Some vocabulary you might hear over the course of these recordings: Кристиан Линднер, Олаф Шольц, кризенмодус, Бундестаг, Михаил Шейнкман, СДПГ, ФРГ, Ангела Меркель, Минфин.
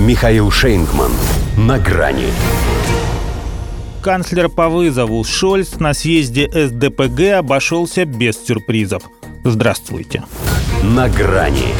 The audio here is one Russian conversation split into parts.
Михаил Шейнкман. На грани. Канцлер по вызову Шольц на съезде СДПГ обошелся без сюрпризов. Здравствуйте. На грани.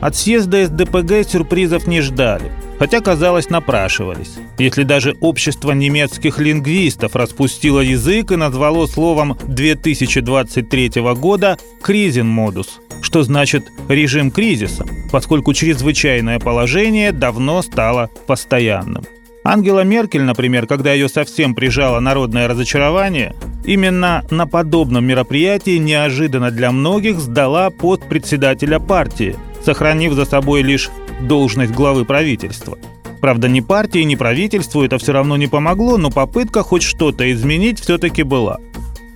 От съезда СДПГ сюрпризов не ждали, хотя, казалось, напрашивались. Если даже общество немецких лингвистов распустило язык и назвало словом 2023 года «кризенмодус», что значит «режим кризиса», поскольку чрезвычайное положение давно стало постоянным. Ангела Меркель, например, когда ее совсем прижало народное разочарование, именно на подобном мероприятии неожиданно для многих сдала пост председателя партии, сохранив за собой лишь должность главы правительства. Правда, ни партии, ни правительству это все равно не помогло, но попытка хоть что-то изменить все-таки была.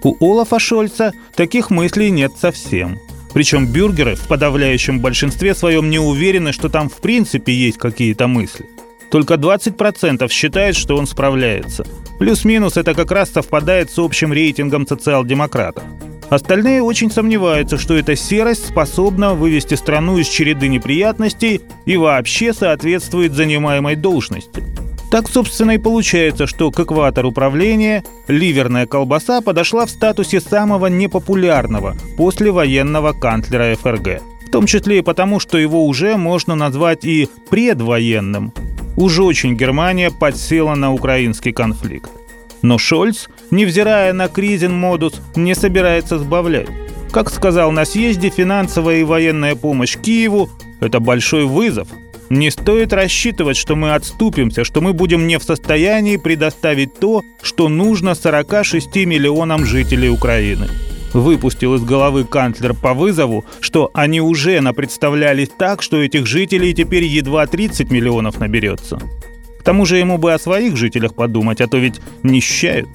У Олафа Шольца таких мыслей нет совсем. Причем бюргеры в подавляющем большинстве своем не уверены, что там в принципе есть какие-то мысли. Только 20% считают, что он справляется. Плюс-минус это как раз совпадает с общим рейтингом социал-демократов. Остальные очень сомневаются, что эта серость способна вывести страну из череды неприятностей и вообще соответствует занимаемой должности. Так, собственно, и получается, что к экватору правления ливерная колбаса подошла в статусе самого непопулярного послевоенного канцлера ФРГ. В том числе и потому, что его уже можно назвать и предвоенным. Уж очень Германия подсела на украинский конфликт. Но Шольц, невзирая на кризенмодус, не собирается сбавлять. Как сказал на съезде, финансовая и военная помощь Киеву – это большой вызов. Не стоит рассчитывать, что мы отступимся, что мы будем не в состоянии предоставить то, что нужно 46 миллионам жителей Украины. Выпустил из головы канцлер по вызову, что они уже напредставлялись так, что этих жителей теперь едва 30 миллионов наберется. К тому же ему бы о своих жителях подумать, а то ведь нищают.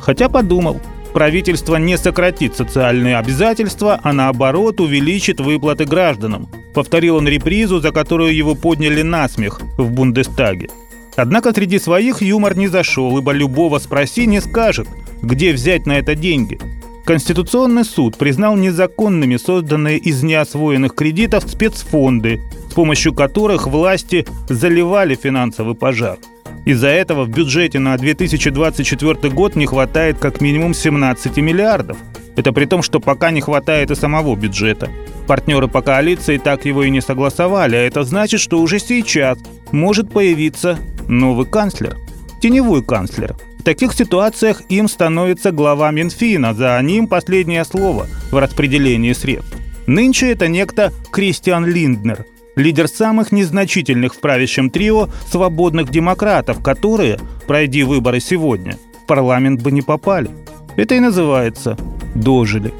Хотя подумал. Правительство не сократит социальные обязательства, а наоборот увеличит выплаты гражданам. Повторил он репризу, за которую его подняли на смех в Бундестаге. Однако среди своих юмор не зашел, ибо любого спроси не скажет, где взять на это деньги. Конституционный суд признал незаконными созданные из неосвоенных кредитов спецфонды, с помощью которых власти заливали финансовый пожар. Из-за этого в бюджете на 2024 год не хватает как минимум 17 миллиардов. Это при том, что пока не хватает и самого бюджета. Партнеры по коалиции так его и не согласовали, а это значит, что уже сейчас может появиться новый канцлер. Теневой канцлер. В таких ситуациях им становится глава Минфина, за ним последнее слово в распределении средств. Нынче это некто Кристиан Линднер, лидер самых незначительных в правящем трио свободных демократов, которые, пройди выборы сегодня, в парламент бы не попали. Это и называется «дожили».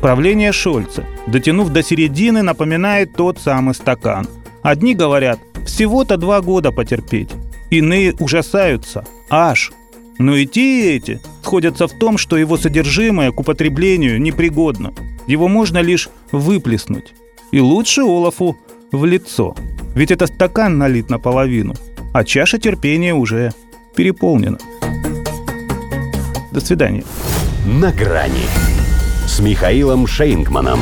Правление Шольца, дотянув до середины, напоминает тот самый стакан. Одни говорят «всего-то 2 года потерпеть», иные ужасаются «аж». Но и те, и эти сходятся в том, что его содержимое к употреблению непригодно. Его можно лишь выплеснуть. И лучше Олафу в лицо. Ведь этот стакан налит наполовину, а чаша терпения уже переполнена. До свидания. На грани с Михаилом Шейнкманом.